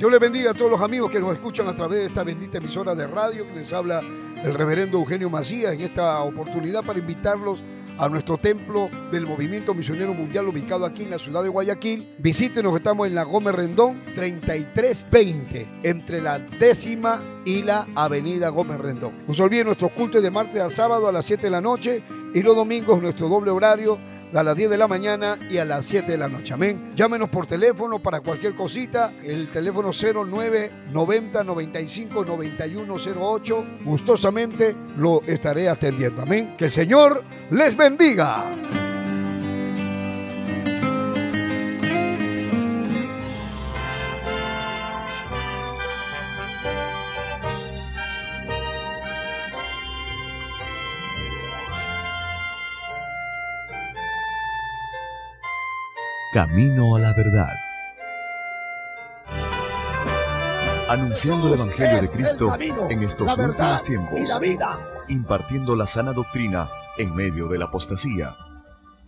Dios les bendiga a todos los amigos que nos escuchan a través de esta bendita emisora de radio que les habla el reverendo Eugenio Macías en esta oportunidad para invitarlos a nuestro templo del Movimiento Misionero Mundial ubicado aquí en la ciudad de Guayaquil. Visítenos, estamos en la Gómez Rendón 3320, entre la 10ª y la avenida Gómez Rendón. No se olviden nuestros cultos de martes a sábado a las 7 de la noche y los domingos nuestro doble horario a las 10 de la mañana y a las 7 de la noche. Amén. Llámenos por teléfono para cualquier cosita. El teléfono 09-90-95-9108. Gustosamente lo estaré atendiendo. Amén. Que el Señor les bendiga. Camino a la Verdad. Anunciando el Evangelio de Cristo en estos últimos tiempos. Impartiendo la sana doctrina en medio de la apostasía.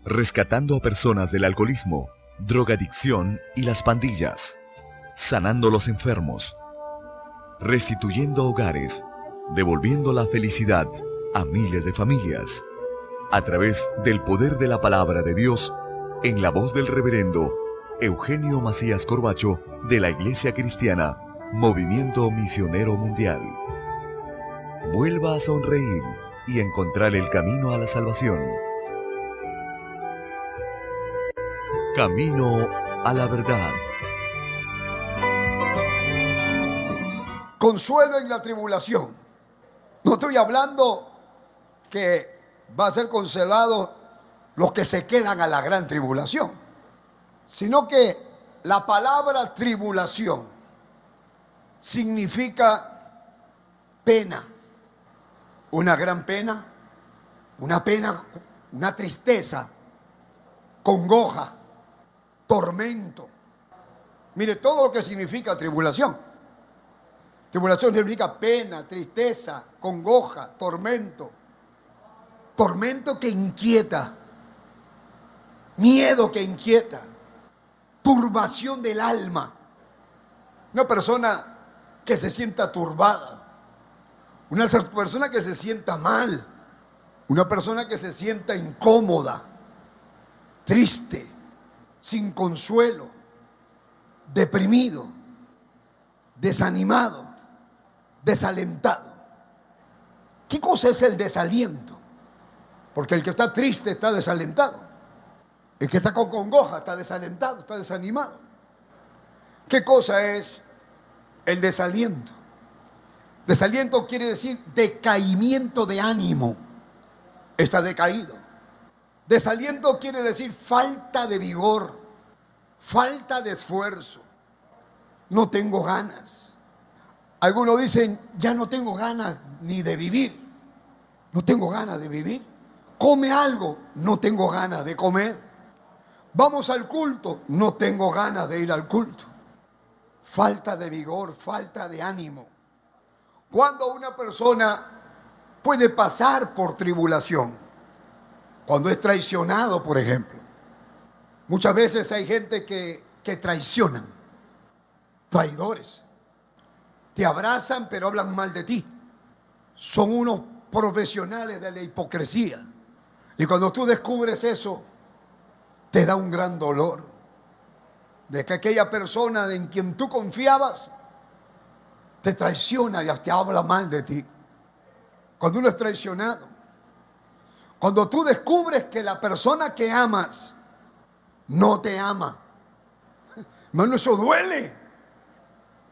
Rescatando a personas del alcoholismo, drogadicción y las pandillas. Sanando a los enfermos. Restituyendo hogares. Devolviendo la felicidad a miles de familias. A través del poder de la palabra de Dios. En la voz del reverendo Eugenio Macías Corbacho de la Iglesia Cristiana, Movimiento Misionero Mundial. Vuelva a sonreír y encontrar el camino a la salvación. Camino a la Verdad. Consuelo en la tribulación. No estoy hablando que va a ser consolado los que se quedan a la gran tribulación, sino que la palabra tribulación significa pena, una gran pena, una tristeza, congoja, tormento. Mire todo lo que significa tribulación. Tribulación significa pena, tristeza, congoja, tormento, tormento que inquieta. Miedo que inquieta, turbación del alma, una persona que se sienta turbada, una persona que se sienta mal, una persona que se sienta incómoda, triste, sin consuelo, deprimido, desanimado, desalentado. ¿Qué cosa es el desaliento? Porque el que está triste está desalentado. El que está con congoja, está desalentado, está desanimado. ¿Qué cosa es el desaliento? Desaliento quiere decir decaimiento de ánimo. Está decaído. Desaliento quiere decir falta de vigor, falta de esfuerzo. No tengo ganas. Algunos dicen, ya no tengo ganas ni de vivir. No tengo ganas de vivir. Come algo, no tengo ganas de comer. Vamos al culto, no tengo ganas de ir al culto. Falta de vigor, falta de ánimo. Cuando una persona puede pasar por tribulación, cuando es traicionado, por ejemplo. Muchas veces hay gente que traicionan, traidores. Te abrazan pero hablan mal de ti. Son unos profesionales de la hipocresía. Y cuando tú descubres eso, te da un gran dolor de que aquella persona en quien tú confiabas te traiciona y hasta habla mal de ti. Cuando uno es traicionado, cuando tú descubres que la persona que amas no te ama, hermano, eso duele,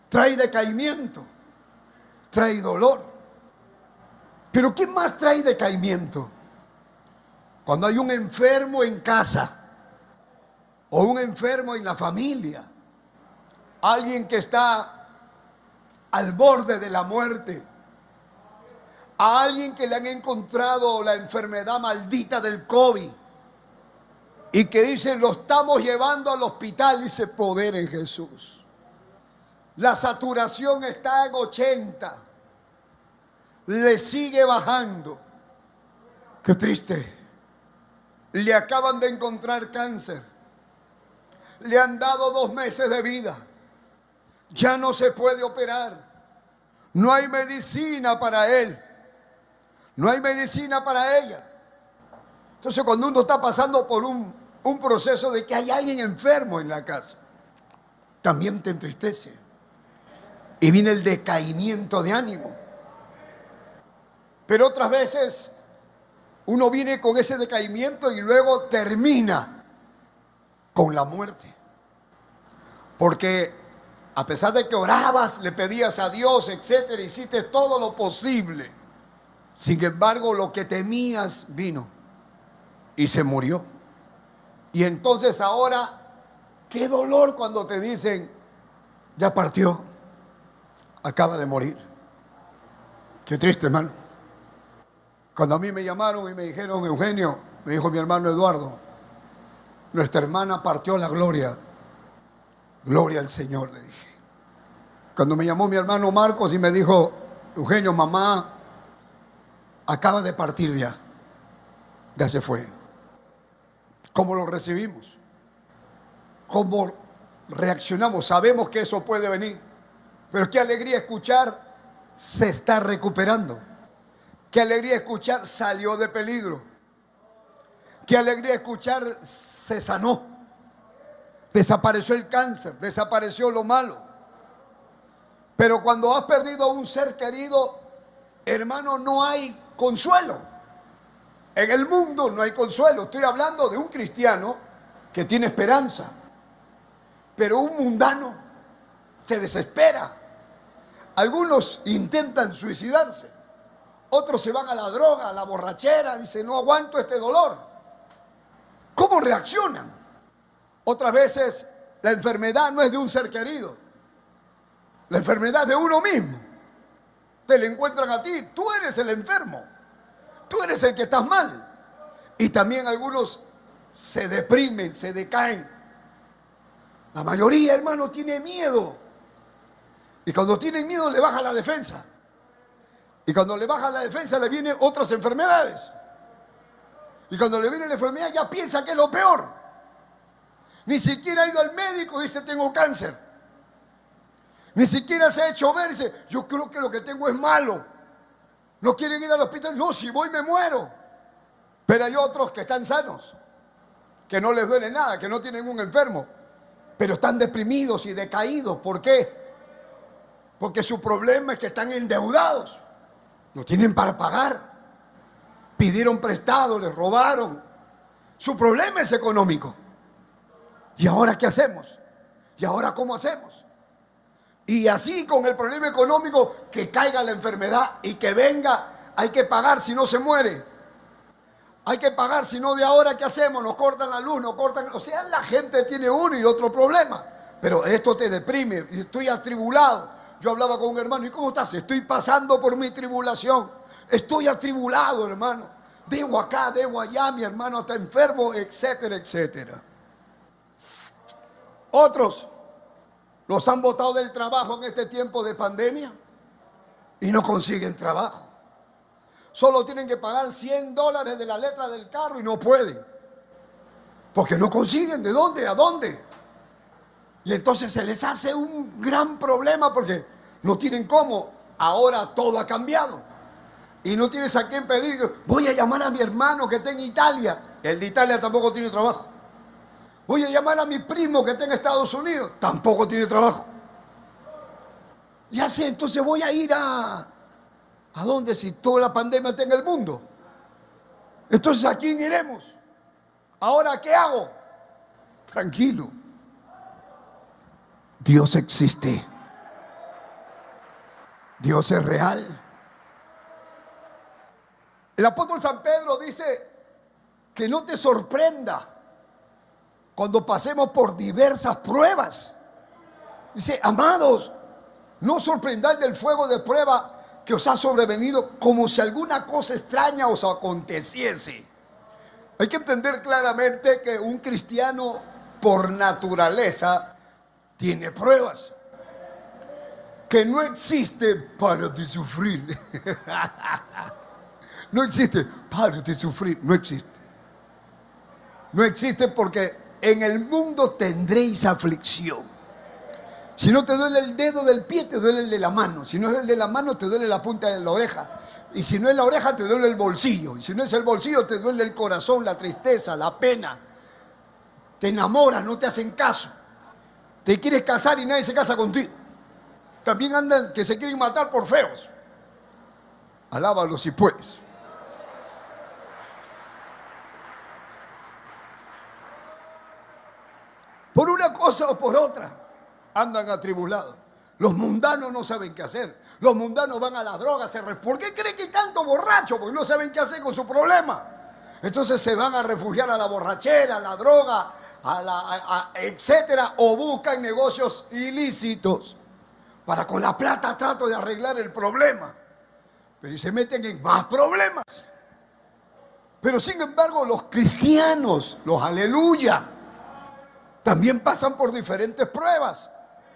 trae decaimiento, trae dolor. Pero ¿qué más trae decaimiento? Cuando hay un enfermo en casa, o un enfermo en la familia, alguien que está al borde de la muerte, a alguien que le han encontrado la enfermedad maldita del COVID y que dicen, lo estamos llevando al hospital, dice poder en Jesús. La saturación está en 80, le sigue bajando. Qué triste, le acaban de encontrar cáncer. Le han dado 2 meses de vida. ya no se puede operar. No hay medicina para él. No hay medicina para ella. Entonces, cuando uno está pasando por un proceso de que hay alguien enfermo en la casa, también te entristece. Y viene el decaimiento de ánimo. Pero otras veces uno viene con ese decaimiento y luego termina con la muerte. Porque a pesar de que orabas, le pedías a Dios, etcétera, hiciste todo lo posible. Sin embargo, lo que temías vino y se murió. Y entonces ahora, qué dolor cuando te dicen, ya partió, acaba de morir. Qué triste, hermano. Cuando a mí me llamaron y me dijeron, Eugenio, me dijo mi hermano Eduardo, nuestra hermana partió la gloria. Gloria al Señor, le dije. Cuando me llamó mi hermano Marcos y me dijo, Eugenio, mamá acaba de partir ya. Ya se fue. ¿Cómo lo recibimos? ¿Cómo reaccionamos? Sabemos que eso puede venir. Pero qué alegría escuchar, se está recuperando. Qué alegría escuchar, salió de peligro. Qué alegría escuchar, se sanó. Desapareció el cáncer, desapareció lo malo. Pero cuando has perdido a un ser querido, hermano, no hay consuelo. En el mundo no hay consuelo. Estoy hablando de un cristiano que tiene esperanza. Pero un mundano se desespera. Algunos intentan suicidarse. Otros se van a la droga, a la borrachera. Dicen, no aguanto este dolor. ¿Cómo reaccionan? Otras veces la enfermedad no es de un ser querido. La enfermedad es de uno mismo. Te la encuentran a ti. Tú eres el enfermo. Tú eres el que estás mal. Y también algunos se deprimen, se decaen. La mayoría, hermano, tiene miedo. Y cuando tienen miedo le baja la defensa. Y cuando le baja la defensa le vienen otras enfermedades. Y cuando le viene la enfermedad ya piensa que es lo peor. Ni siquiera ha ido al médico, dice tengo cáncer. Ni siquiera se ha hecho ver, dice yo creo que lo que tengo es malo. No quieren ir al hospital, no, si voy me muero. Pero hay otros que están sanos, que no les duele nada, que no tienen un enfermo, pero están deprimidos y decaídos. ¿Por qué? Porque su problema es que están endeudados, no tienen para pagar, pidieron prestado, les robaron. Su problema es económico. ¿Y ahora qué hacemos? ¿Y ahora cómo hacemos? Y así con el problema económico, que caiga la enfermedad y que venga, hay que pagar si no se muere. Hay que pagar si no, de ahora qué hacemos, nos cortan la luz, nos cortan... O sea, la gente tiene uno y otro problema, pero esto te deprime, estoy atribulado. Yo hablaba con un hermano, ¿y cómo estás? Estoy pasando por mi tribulación, estoy atribulado, hermano. Debo acá, debo allá, mi hermano está enfermo, etcétera, etcétera. Otros los han botado del trabajo en este tiempo de pandemia y no consiguen trabajo. Solo tienen que pagar $100 de la letra del carro y no pueden. Porque no consiguen, ¿de dónde? ¿A dónde? Y entonces se les hace un gran problema porque no tienen cómo. Ahora todo ha cambiado. Y no tienes a quién pedir, voy a llamar a mi hermano que está en Italia. El de Italia tampoco tiene trabajo. Voy a llamar a mi primo que está en Estados Unidos. Tampoco tiene trabajo. Ya sé, entonces voy a ir a... ¿A dónde si toda la pandemia está en el mundo? Entonces, ¿a quién iremos? ¿Ahora qué hago? Tranquilo. Dios existe. Dios es real. El apóstol San Pedro dice que no te sorprenda cuando pasemos por diversas pruebas. Dice, amados, no sorprendáis del fuego de prueba que os ha sobrevenido como si alguna cosa extraña os aconteciese. Hay que entender claramente que un cristiano por naturaleza tiene pruebas, que no existe para de sufrir. No existe para de sufrir, no existe. No existe porque en el mundo tendréis aflicción. Si no te duele el dedo del pie, te duele el de la mano. Si no es el de la mano, te duele la punta de la oreja. Y si no es la oreja, te duele el bolsillo. Y si no es el bolsillo, te duele el corazón, la tristeza, la pena. Te enamoras, no te hacen caso. Te quieres casar y nadie se casa contigo. También andan que se quieren matar por feos. Alábalos si puedes. Por una cosa o por otra andan atribulados. Los mundanos no saben qué hacer. Los mundanos van a las drogas. ¿Por qué creen que hay tanto borracho? Porque no saben qué hacer con su problema. Entonces se van a refugiar a la borrachera, a la droga, etcétera, o buscan negocios ilícitos para con la plata trato de arreglar el problema. Pero se meten en más problemas. Pero sin embargo los cristianos, los aleluya, también pasan por diferentes pruebas.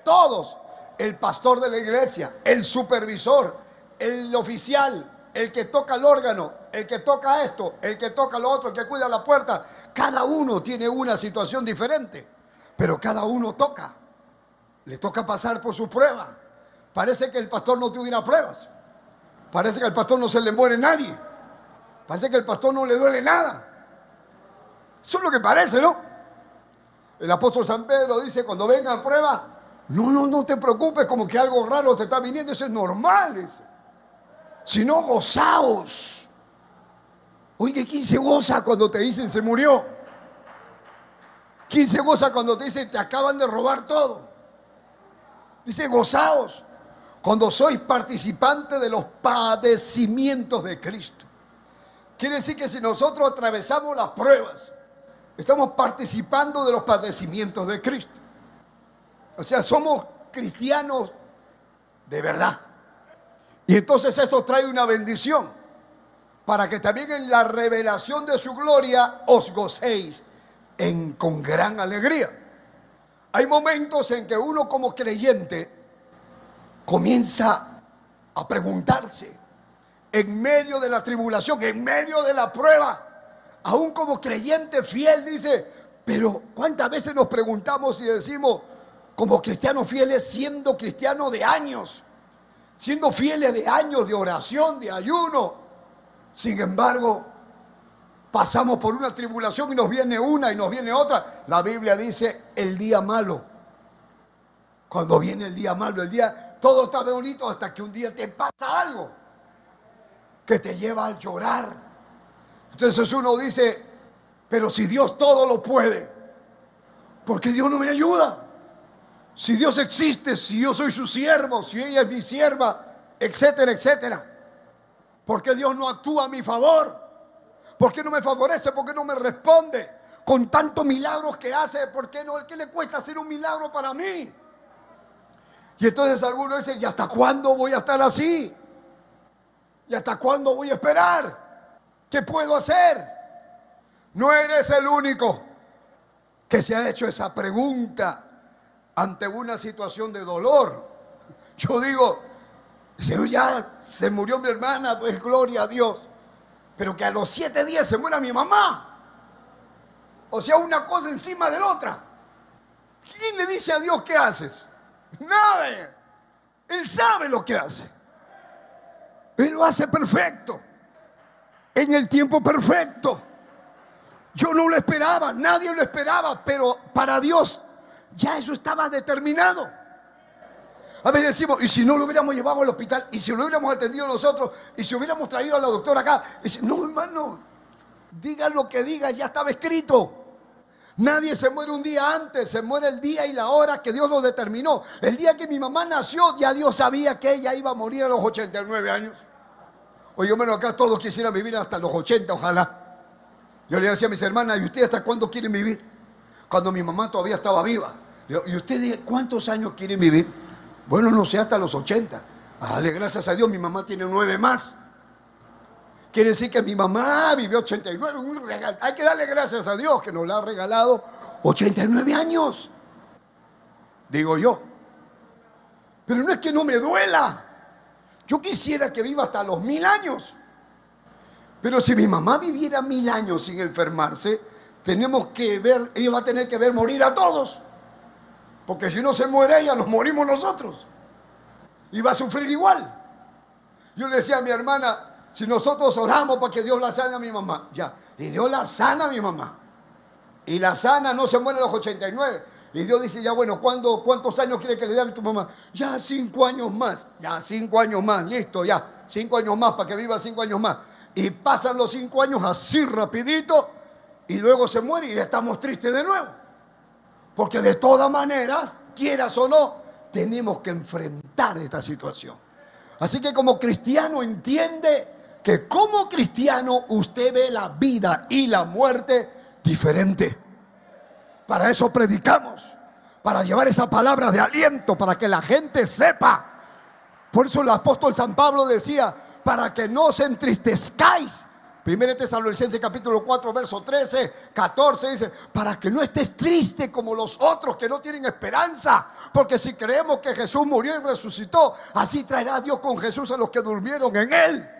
Todos. El pastor de la iglesia, el supervisor, el oficial, el que toca el órgano, el que toca esto, el que toca lo otro, el que cuida la puerta. Cada uno tiene una situación diferente, pero cada uno toca. Le toca pasar por sus pruebas. Parece que el pastor no tuviera pruebas. Parece que al pastor no se le muere nadie. Parece que al pastor no le duele nada. Eso es lo que parece, ¿no? El apóstol San Pedro dice, cuando vengan pruebas, no te preocupes, como que algo raro te está viniendo. Eso es normal, eso. Sino gozaos. Oye, ¿quién se goza cuando te dicen se murió? ¿Quién se goza cuando te dicen te acaban de robar todo? Dice, gozaos cuando sois participantes de los padecimientos de Cristo. Quiere decir que si nosotros atravesamos las pruebas, estamos participando de los padecimientos de Cristo. O sea, somos cristianos de verdad. Y entonces eso trae una bendición, para que también en la revelación de su gloria os gocéis con gran alegría. Hay momentos en que uno como creyente comienza a preguntarse, en medio de la tribulación, en medio de la prueba, aún como creyente fiel, dice, pero ¿cuántas veces nos preguntamos y decimos, como cristianos fieles, siendo cristianos de años, siendo fieles de años de oración, de ayuno, sin embargo, pasamos por una tribulación y nos viene una y nos viene otra? La Biblia dice el día malo. Cuando viene el día malo, el día todo está bonito hasta que un día te pasa algo que te lleva al llorar. Entonces uno dice, pero si Dios todo lo puede, ¿por qué Dios no me ayuda? Si Dios existe, si yo soy su siervo, si ella es mi sierva, etcétera, etcétera. ¿Por qué Dios no actúa a mi favor? ¿Por qué no me favorece? ¿Por qué no me responde? Con tantos milagros que hace, ¿por qué no? ¿Qué le cuesta hacer un milagro para mí? Y entonces algunos dicen, ¿y hasta cuándo voy a estar así? ¿Y hasta cuándo voy a esperar? ¿Qué puedo hacer? No eres el único que se ha hecho esa pregunta ante una situación de dolor. Yo digo, ya se murió mi hermana, pues gloria a Dios, pero que a los 7 días se muera mi mamá. O sea, una cosa encima de la otra. ¿Quién le dice a Dios qué haces? Nadie. Él sabe lo que hace. Él lo hace perfecto, en el tiempo perfecto. Yo no lo esperaba, nadie lo esperaba, pero para Dios ya eso estaba determinado. A veces decimos, y si no lo hubiéramos llevado al hospital, y si lo hubiéramos atendido nosotros, y si hubiéramos traído a la doctora acá. No, hermano, diga lo que diga, ya estaba escrito. Nadie se muere un día antes, se muere el día y la hora que Dios lo determinó. El día que mi mamá nació, ya Dios sabía que ella iba a morir a los 89 años. Oye, menos acá todos quisieran vivir hasta los 80, ojalá. Yo le decía a mis hermanas, ¿y ustedes hasta cuándo quieren vivir? Cuando mi mamá todavía estaba viva. ¿Y ustedes cuántos años quieren vivir? Bueno, no sé, hasta los 80. Dale gracias a Dios, mi mamá tiene 9 más. Quiere decir que mi mamá vivió 89. Hay que darle gracias a Dios que nos la ha regalado 89 años. Digo yo. Pero no es que no me duela. Yo quisiera que viva hasta los 1000 años. Pero si mi mamá viviera 1000 años sin enfermarse, tenemos que ver, ella va a tener que ver morir a todos. Porque si no se muere ella, nos morimos nosotros. Y va a sufrir igual. Yo le decía a mi hermana, si nosotros oramos para que Dios la sane a mi mamá, ya. Y Dios la sana a mi mamá. Y la sana, no se muere a los 89. Y Dios dice, ya bueno, ¿cuántos años quiere que le dé a tu mamá? Ya 5 años más. Ya 5 años más, listo, ya. 5 años más, para que viva 5 años más. Y pasan los 5 años así rapidito y luego se muere y estamos tristes de nuevo. Porque de todas maneras, quieras o no, tenemos que enfrentar esta situación. Así que como cristiano entiende que como cristiano usted ve la vida y la muerte diferente. Para eso predicamos, para llevar esa palabra de aliento, para que la gente sepa. Por eso el apóstol San Pablo decía, para que no os entristezcáis. 1 Tesalonicenses capítulo 4, verso 13, 14 dice, para que no estés triste como los otros que no tienen esperanza, porque si creemos que Jesús murió y resucitó, así traerá Dios con Jesús a los que durmieron en Él.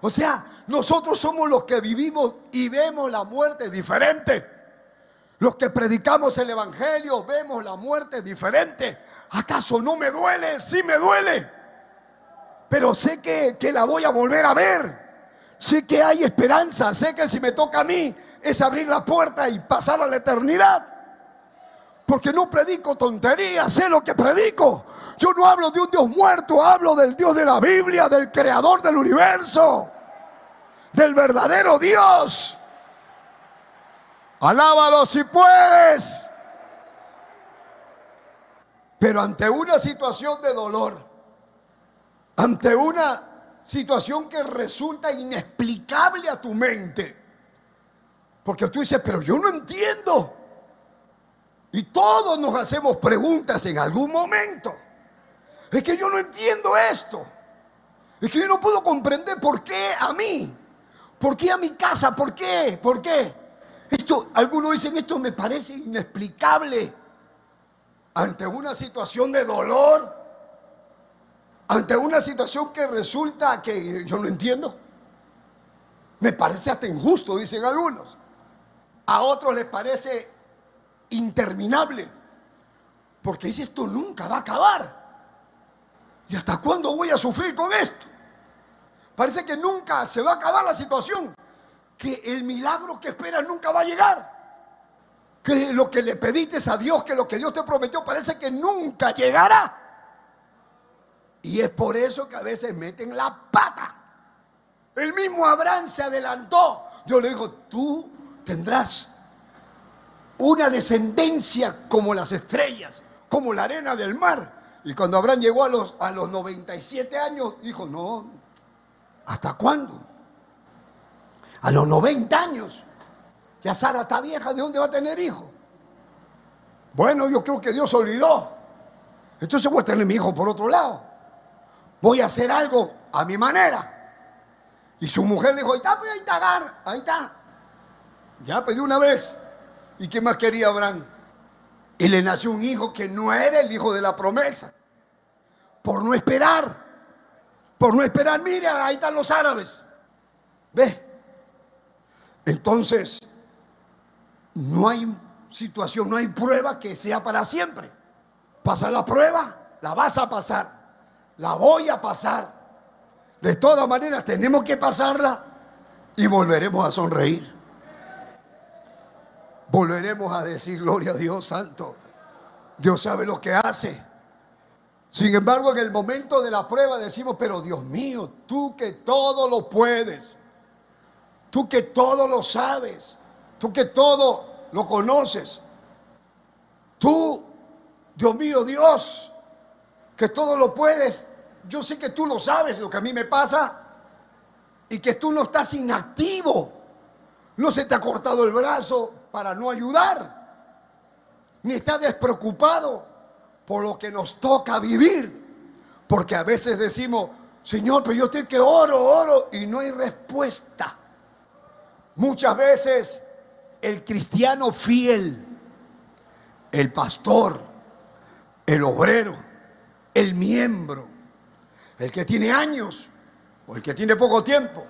O sea, nosotros somos los que vivimos y vemos la muerte diferente. Los que predicamos el Evangelio vemos la muerte diferente. ¿Acaso no me duele? Sí me duele. Pero sé que la voy a volver a ver. Sé que hay esperanza, sé que si me toca a mí es abrir la puerta y pasar a la eternidad. Porque no predico tonterías, sé lo que predico. Yo no hablo de un Dios muerto, hablo del Dios de la Biblia, del creador del universo, del verdadero Dios. Alábalo si puedes. Pero ante una situación de dolor, ante una situación que resulta inexplicable a tu mente, porque tú dices, pero yo no entiendo, y todos nos hacemos preguntas en algún momento. Es que yo no entiendo esto, es que yo no puedo comprender por qué a mí, por qué a mi casa, por qué esto. Algunos dicen, esto me parece inexplicable. Ante una situación de dolor, ante una situación que resulta que yo no entiendo, me parece hasta injusto, dicen algunos. A otros les parece interminable, porque dice, esto nunca va a acabar. ¿Y hasta cuándo voy a sufrir con esto? Parece que nunca se va a acabar la situación, que el milagro que esperas nunca va a llegar, que lo que le pediste a Dios, que lo que Dios te prometió, parece que nunca llegará. Y es por eso que a veces meten la pata. El mismo Abraham se adelantó. Dios le dijo, tú tendrás una descendencia como las estrellas, como la arena del mar. Y cuando Abraham llegó a los 97 años, dijo, no, ¿hasta cuándo? A los 90 años. Ya Sara está vieja, ¿de dónde va a tener hijo? Bueno, yo creo que Dios olvidó. Entonces voy a tener mi hijo por otro lado. Voy a hacer algo a mi manera. Y su mujer le dijo, ahí está Agar, ahí está. Ya pedí una vez. ¿Y qué más quería Abraham? Y le nació un hijo que no era el hijo de la promesa. Por no esperar. Por no esperar, mira, ahí están los árabes. ¿Ves? Entonces, no hay situación, no hay prueba que sea para siempre. Pasa la prueba, la vas a pasar. La voy a pasar. De todas maneras tenemos que pasarla y volveremos a sonreír. Volveremos a decir, gloria a Dios santo. Dios sabe lo que hace. Sin embargo, en el momento de la prueba decimos, pero Dios mío, tú que todo lo puedes. Tú que todo lo sabes. Tú que todo lo conoces. Tú, Dios mío, Dios, que todo lo puedes. Yo sé que tú lo sabes, lo que a mí me pasa, y que tú no estás inactivo. No se te ha cortado el brazo para no ayudar, ni estás despreocupado por lo que nos toca vivir. Porque a veces decimos, Señor, pero yo estoy que oro, y no hay respuesta. Muchas veces el cristiano fiel, el pastor, el obrero, el miembro, el que tiene años o el que tiene poco tiempo,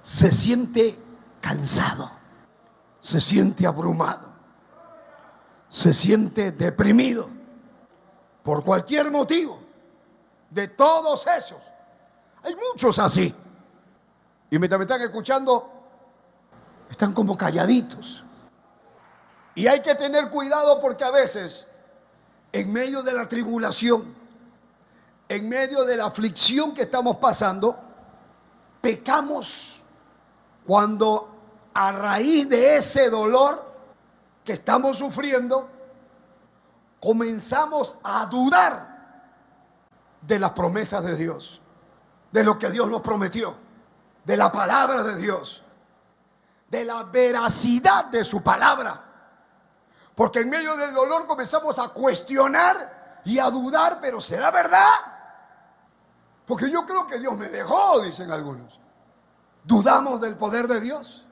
se siente cansado, se siente abrumado, se siente deprimido, por cualquier motivo, de todos esos. Hay muchos así. Y mientras me están escuchando, están como calladitos. Y hay que tener cuidado porque a veces, en medio de la tribulación, en medio de la aflicción que estamos pasando, pecamos cuando a raíz de ese dolor que estamos sufriendo, comenzamos a dudar de las promesas de Dios, de lo que Dios nos prometió, de la palabra de Dios, de la veracidad de su palabra. Porque en medio del dolor comenzamos a cuestionar y a dudar, pero ¿será verdad? Porque yo creo que Dios me dejó, dicen algunos. Dudamos del poder de Dios,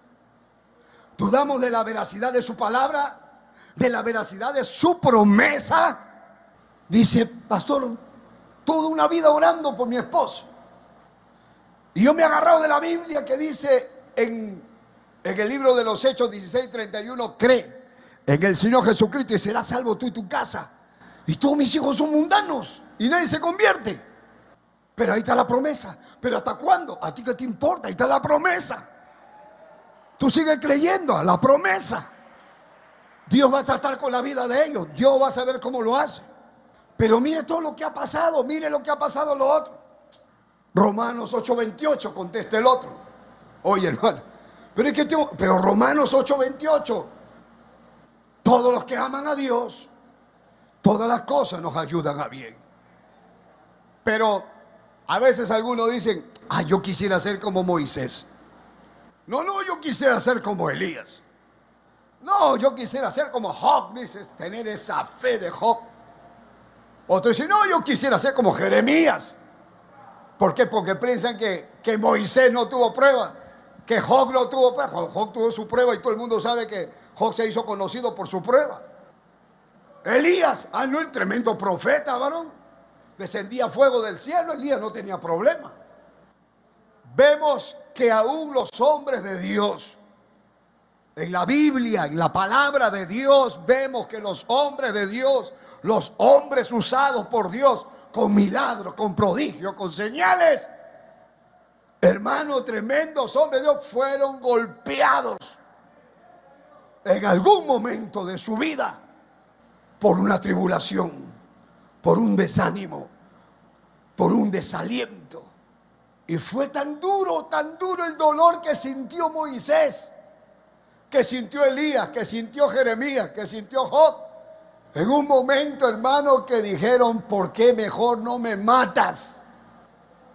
dudamos de la veracidad de su palabra, de la veracidad de su promesa. Dice, pastor, toda una vida orando por mi esposo, y yo me he agarrado de la Biblia que dice en el libro de los Hechos 16:31, cree en el Señor Jesucristo y serás salvo tú y tu casa. Y todos mis hijos son mundanos y nadie se convierte. Pero ahí está la promesa. ¿Pero hasta cuándo? ¿A ti qué te importa? Ahí está la promesa. Tú sigues creyendo a la promesa. Dios va a tratar con la vida de ellos. Dios va a saber cómo lo hace. Pero mire todo lo que ha pasado. Mire lo que ha pasado lo otro. Romanos 8:28, contesta el otro. Oye, hermano, pero es que tengo, pero Romanos 8:28. Todos los que aman a Dios, todas las cosas nos ayudan a bien. Pero a veces algunos dicen, yo quisiera ser como Moisés. No, yo quisiera ser como Elías. No, yo quisiera ser como Job, dices, tener esa fe de Job. Otro dice, no, yo quisiera ser como Jeremías. ¿Por qué? Porque piensan que Moisés no tuvo prueba, que Job no tuvo prueba. Job tuvo su prueba y todo el mundo sabe que Job se hizo conocido por su prueba. Elías, no, el tremendo profeta, varón. Descendía fuego del cielo, Elías no tenía problema. Vemos que aún los hombres de Dios, en la Biblia, en la palabra de Dios, vemos que los hombres de Dios, los hombres usados por Dios, con milagros, con prodigios, con señales, hermanos, tremendos hombres de Dios, fueron golpeados en algún momento de su vida por una tribulación, por un desánimo, por un desaliento. Y fue tan duro el dolor que sintió Moisés, que sintió Elías, que sintió Jeremías, que sintió Job. En un momento, hermano, que dijeron, ¿por qué mejor no me matas?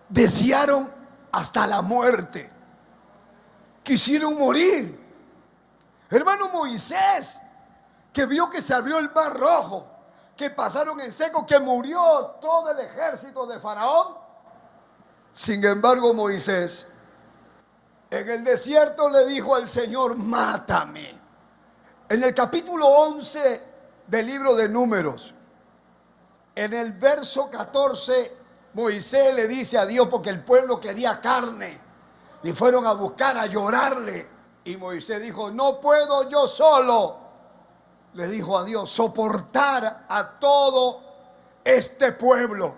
Desearon hasta la muerte. Quisieron morir. Hermano, Moisés, que vio que se abrió el mar rojo, que pasaron en seco, que murió todo el ejército de Faraón. Sin embargo, Moisés en el desierto le dijo al Señor, mátame. En el capítulo 11 del libro de Números, en el verso 14, Moisés le dice a Dios, porque el pueblo quería carne y fueron a buscar, a llorarle. Y Moisés dijo, no puedo yo solo, le dijo a Dios, soportar a todo este pueblo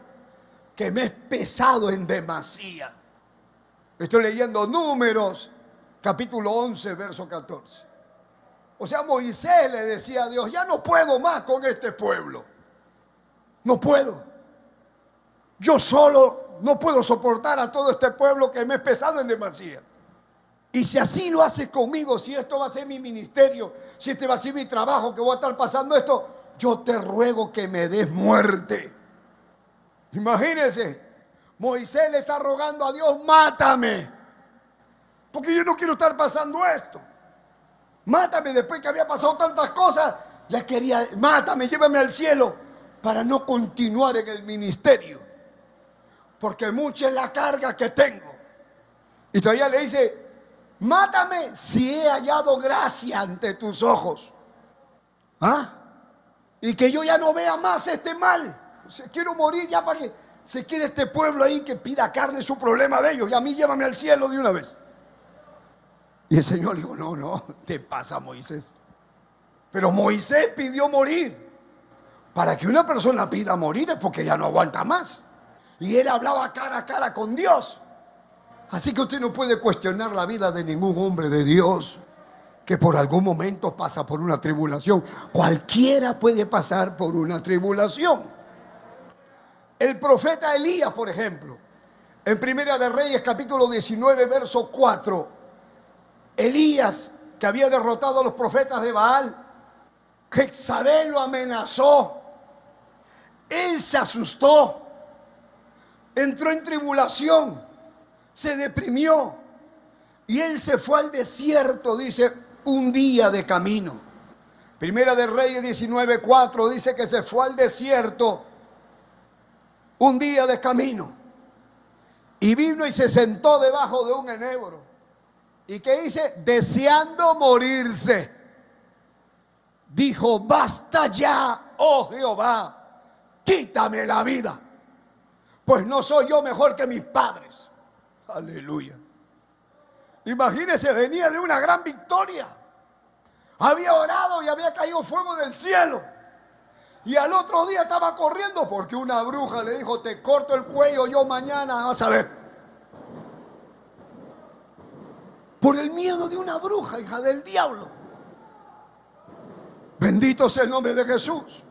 que me es pesado en demasía. Estoy leyendo Números, capítulo 11, verso 14. O sea, Moisés le decía a Dios, ya no puedo más con este pueblo. No puedo. Yo solo no puedo soportar a todo este pueblo que me es pesado en demasía. Y si así lo haces conmigo, si esto va a ser mi ministerio, si este va a ser mi trabajo, que voy a estar pasando esto, yo te ruego que me des muerte. Imagínense, Moisés le está rogando a Dios, mátame, porque yo no quiero estar pasando esto. Mátame, después que había pasado tantas cosas, ya quería, mátame, llévame al cielo, para no continuar en el ministerio, porque mucha es la carga que tengo. Y todavía le dice, mátame si he hallado gracia ante tus ojos. Y que yo ya no vea más este mal. Quiero morir ya para que se quede este pueblo ahí que pida carne, su problema de ellos, y a mí llévame al cielo de una vez. Y el Señor dijo, no, te pasa, Moisés. Pero Moisés pidió morir Para que una persona pida morir es porque ya no aguanta más. Y él hablaba cara a cara con Dios. Así que usted no puede cuestionar la vida de ningún hombre de Dios que por algún momento pasa por una tribulación. Cualquiera puede pasar por una tribulación. El profeta Elías, por ejemplo, en Primera de Reyes, capítulo 19, verso 4. Elías, que había derrotado a los profetas de Baal, Jezabel lo amenazó. Él se asustó. Entró en tribulación. Se deprimió. Y él se fue al desierto, dice, un día de camino. Primera de Reyes 19, 4 dice que se fue al desierto un día de camino. Y vino y se sentó debajo de un enebro. ¿Y qué dice? Deseando morirse. Dijo, basta ya, oh Jehová, quítame la vida, pues no soy yo mejor que mis padres. Aleluya. Imagínense, venía de una gran victoria. Había orado y había caído fuego del cielo. Y al otro día estaba corriendo porque una bruja le dijo, te corto el cuello yo mañana, vas a ver. Por el miedo de una bruja, hija del diablo. Bendito sea el nombre de Jesús.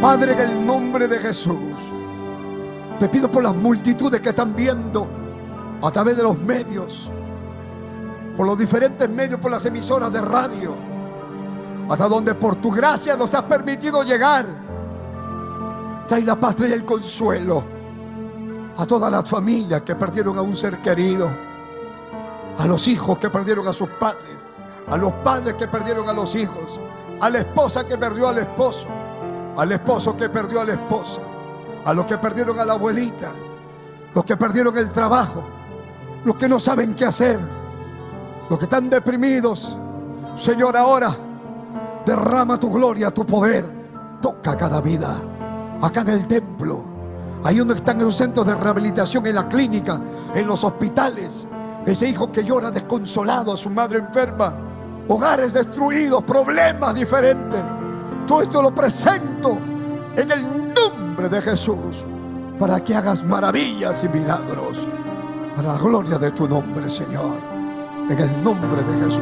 Padre, en el nombre de Jesús, te pido por las multitudes que están viendo a través de los medios, por los diferentes medios, por las emisoras de radio, hasta donde por tu gracia nos has permitido llegar. Trae la paz y el consuelo a todas las familias que perdieron a un ser querido, a los hijos que perdieron a sus padres, a los padres que perdieron a los hijos, a la esposa que perdió al esposo, al esposo que perdió a la esposa, a los que perdieron a la abuelita, los que perdieron el trabajo, los que no saben qué hacer, los que están deprimidos. Señor, ahora derrama tu gloria, tu poder. Toca cada vida acá en el templo, ahí donde están en los centros de rehabilitación, en la clínica, en los hospitales. Ese hijo que llora desconsolado a su madre enferma, hogares destruidos, problemas diferentes. Todo esto lo presento en el nombre de Jesús, para que hagas maravillas y milagros, para la gloria de tu nombre, Señor, en el nombre de Jesús.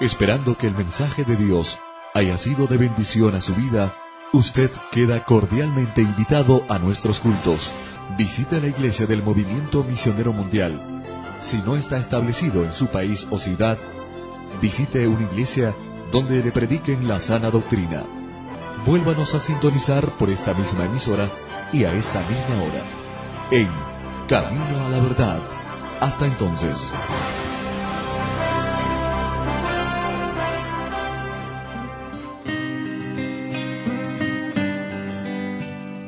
Esperando que el mensaje de Dios haya sido de bendición a su vida, usted queda cordialmente invitado a nuestros cultos. Visite la Iglesia del Movimiento Misionero Mundial. Si no está establecido en su país o ciudad, visite una iglesia donde le prediquen la sana doctrina. Vuélvanos a sintonizar por esta misma emisora y a esta misma hora, en Camino a la Verdad. Hasta entonces.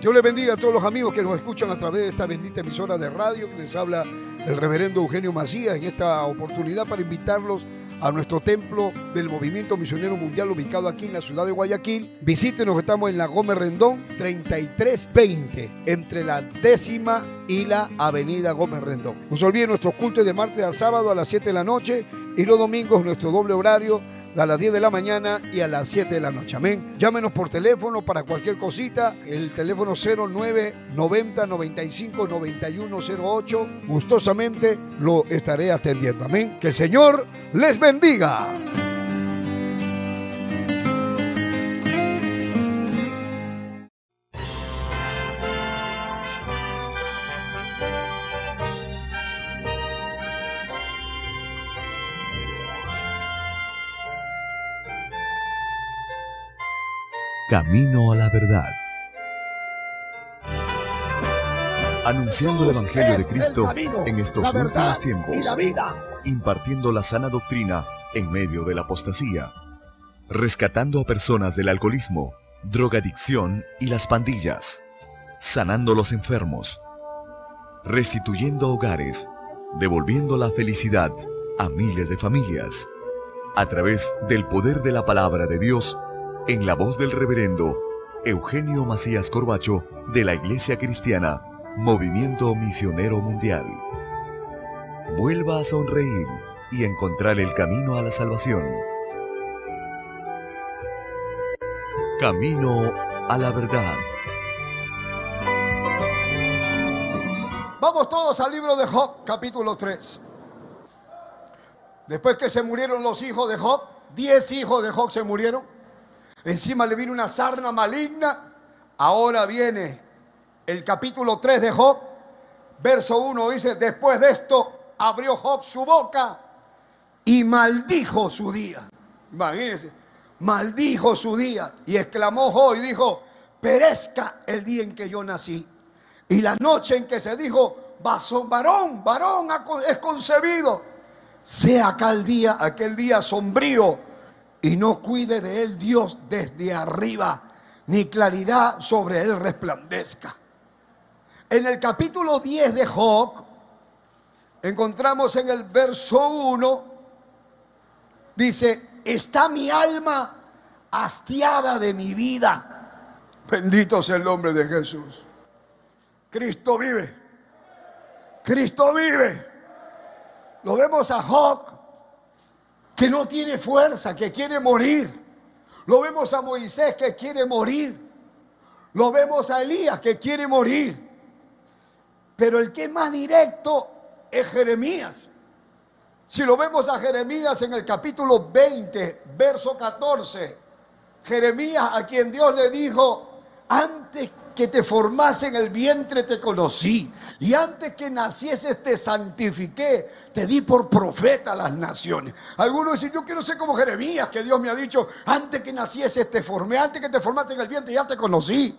Dios les bendiga a todos los amigos que nos escuchan a través de esta bendita emisora de radio. Que les habla el reverendo Eugenio Macías en esta oportunidad para invitarlos a nuestro templo del Movimiento Misionero Mundial ubicado aquí en la ciudad de Guayaquil. Visítenos, estamos en la Gómez Rendón 3320, entre la 10ª y la avenida Gómez Rendón. No se olviden nuestros cultos de martes a sábado a las 7 de la noche y los domingos nuestro doble horario, a las 10 de la mañana y a las 7 de la noche. Amén. Llámenos por teléfono para cualquier cosita. El teléfono 09 90 95 91 08. Gustosamente lo estaré atendiendo. Amén. Que el Señor les bendiga. Camino a la Verdad. Anunciando el Evangelio de Cristo en estos últimos tiempos, impartiendo la sana doctrina en medio de la apostasía, rescatando a personas del alcoholismo, drogadicción y las pandillas, sanando a los enfermos, restituyendo hogares, devolviendo la felicidad a miles de familias, a través del poder de la palabra de Dios, en la voz del reverendo Eugenio Macías Corbacho, de la Iglesia Cristiana Movimiento Misionero Mundial. Vuelva a sonreír y encontrar el camino a la salvación. Camino a la Verdad. Vamos todos al libro de Job, capítulo 3. Después que se murieron los hijos de Job, 10 hijos de Job se murieron. Encima le vino una sarna maligna. Ahora viene el capítulo 3 de Job, verso 1 dice: después de esto abrió Job su boca y maldijo su día. Imagínense, maldijo su día y exclamó Job y dijo: perezca el día en que yo nací y la noche en que se dijo, varón es concebido. Sea aquel día sombrío, y no cuide de él Dios desde arriba, ni claridad sobre él resplandezca. En el capítulo 10 de Job, encontramos en el verso 1, dice: está mi alma hastiada de mi vida. Bendito sea el nombre de Jesús. Cristo vive. Cristo vive. Lo vemos a Job, que no tiene fuerza, que quiere morir. Lo vemos a Moisés, que quiere morir. Lo vemos a Elías, que quiere morir. Pero el que es más directo es Jeremías. Si lo vemos a Jeremías en el capítulo 20, verso 14, Jeremías, a quien Dios le dijo: antes que te formase en el vientre te conocí, y antes que nacieses te santifiqué, te di por profeta a las naciones. Algunos dicen: yo quiero ser como Jeremías, que Dios me ha dicho: antes que nacieses te formé, antes que te formaste en el vientre ya te conocí,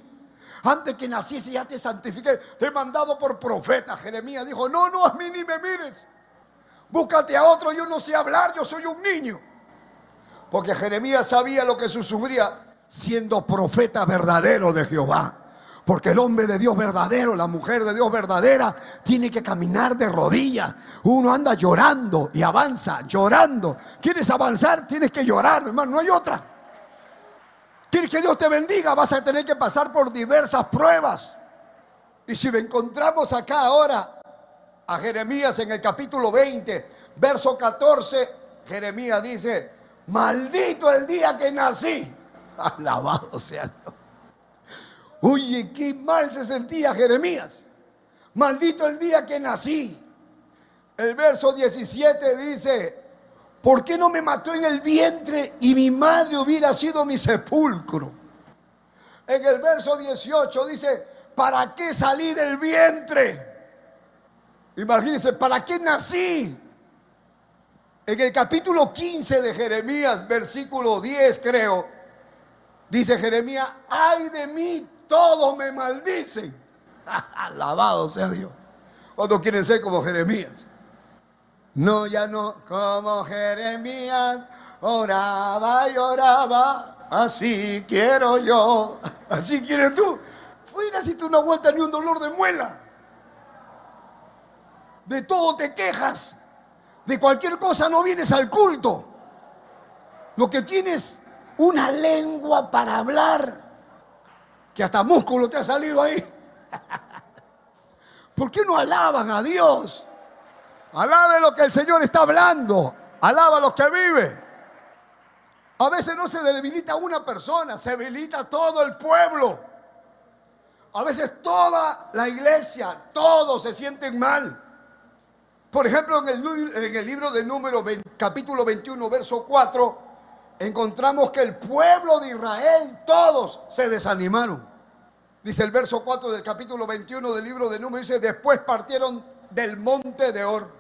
antes que naciese ya te santifiqué, te he mandado por profeta. Jeremías dijo: no, a mí ni me mires, búscate a otro, yo no sé hablar, yo soy un niño. Porque Jeremías sabía lo que sufría siendo profeta verdadero de Jehová. Porque el hombre de Dios verdadero, la mujer de Dios verdadera, tiene que caminar de rodillas. Uno anda llorando y avanza llorando. ¿Quieres avanzar? Tienes que llorar, hermano, no hay otra. ¿Quieres que Dios te bendiga? Vas a tener que pasar por diversas pruebas. Y si lo encontramos acá ahora, a Jeremías en el capítulo 20, verso 14, Jeremías dice: maldito el día que nací. Alabado sea Dios. Oye, qué mal se sentía Jeremías. Maldito el día que nací. El verso 17 dice: ¿por qué no me mató en el vientre y mi madre hubiera sido mi sepulcro? En el verso 18 dice: ¿para qué salí del vientre? Imagínense, ¿para qué nací? En el capítulo 15 de Jeremías, versículo 10 creo, dice Jeremías: ay de mí, todos me maldicen. Alabado sea Dios. ¿Cuántos quieren ser como Jeremías? No, ya no, como Jeremías, oraba y oraba, así quiero yo, así quieres tú. Fuera si tú no aguantas ni un dolor de muela, de todo te quejas, de cualquier cosa no vienes al culto, lo que tienes una lengua para hablar, que hasta músculo te ha salido ahí. ¿Por qué no alaban a Dios? Alabe lo que el Señor está hablando. Alaba a los que vive. A veces no se debilita una persona, se debilita todo el pueblo. A veces toda la iglesia, todos se sienten mal. Por ejemplo, en el libro de Números, capítulo 21, verso 4, encontramos que el pueblo de Israel, todos se desanimaron. Dice el verso 4 del capítulo 21 del libro de Números, dice: después partieron del monte de Or,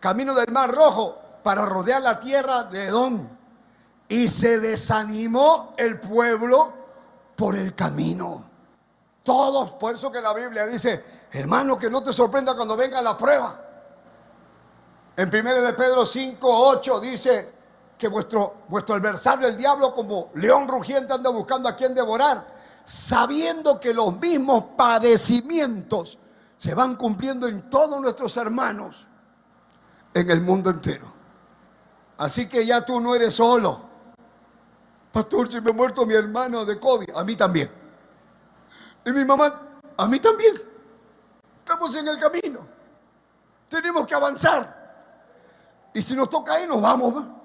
camino del Mar Rojo, para rodear la tierra de Edom. Y se desanimó el pueblo por el camino. Todos, por eso que la Biblia dice, hermano, que no te sorprenda cuando venga la prueba. En 1 Pedro 5:8 dice que vuestro adversario, el diablo, como león rugiente anda buscando a quien devorar, sabiendo que los mismos padecimientos se van cumpliendo en todos nuestros hermanos en el mundo entero. Así que ya tú no eres solo. Pastor, si me ha muerto mi hermano de COVID, a mí también. Y mi mamá, a mí también. Estamos en el camino. Tenemos que avanzar. Y si nos toca ahí, nos vamos. ¿No?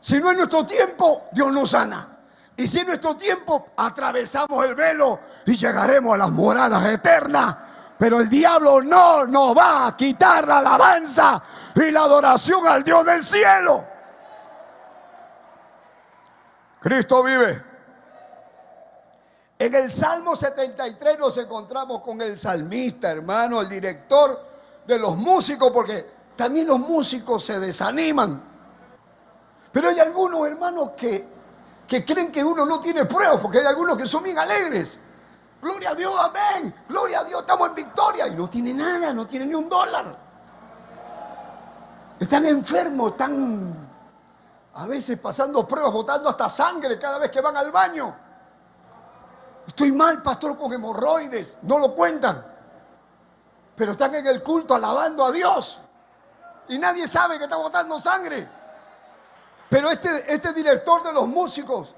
Si no es nuestro tiempo, Dios nos sana. Y si en nuestro tiempo atravesamos el velo y llegaremos a las moradas eternas, pero el diablo no nos va a quitar la alabanza y la adoración al Dios del cielo. Cristo vive. En el Salmo 73 nos encontramos con el salmista, hermano, el director de los músicos, porque también los músicos se desaniman. Pero hay algunos hermanos que creen que uno no tiene pruebas, porque hay algunos que son bien alegres. Gloria a Dios, amén, gloria a Dios, estamos en victoria. Y no tiene nada, no tiene ni $1. Están enfermos, están a veces pasando pruebas, botando hasta sangre cada vez que van al baño. Estoy mal, pastor, con hemorroides, no lo cuentan. Pero están en el culto alabando a Dios. Y nadie sabe que está botando sangre. Pero este director de los músicos,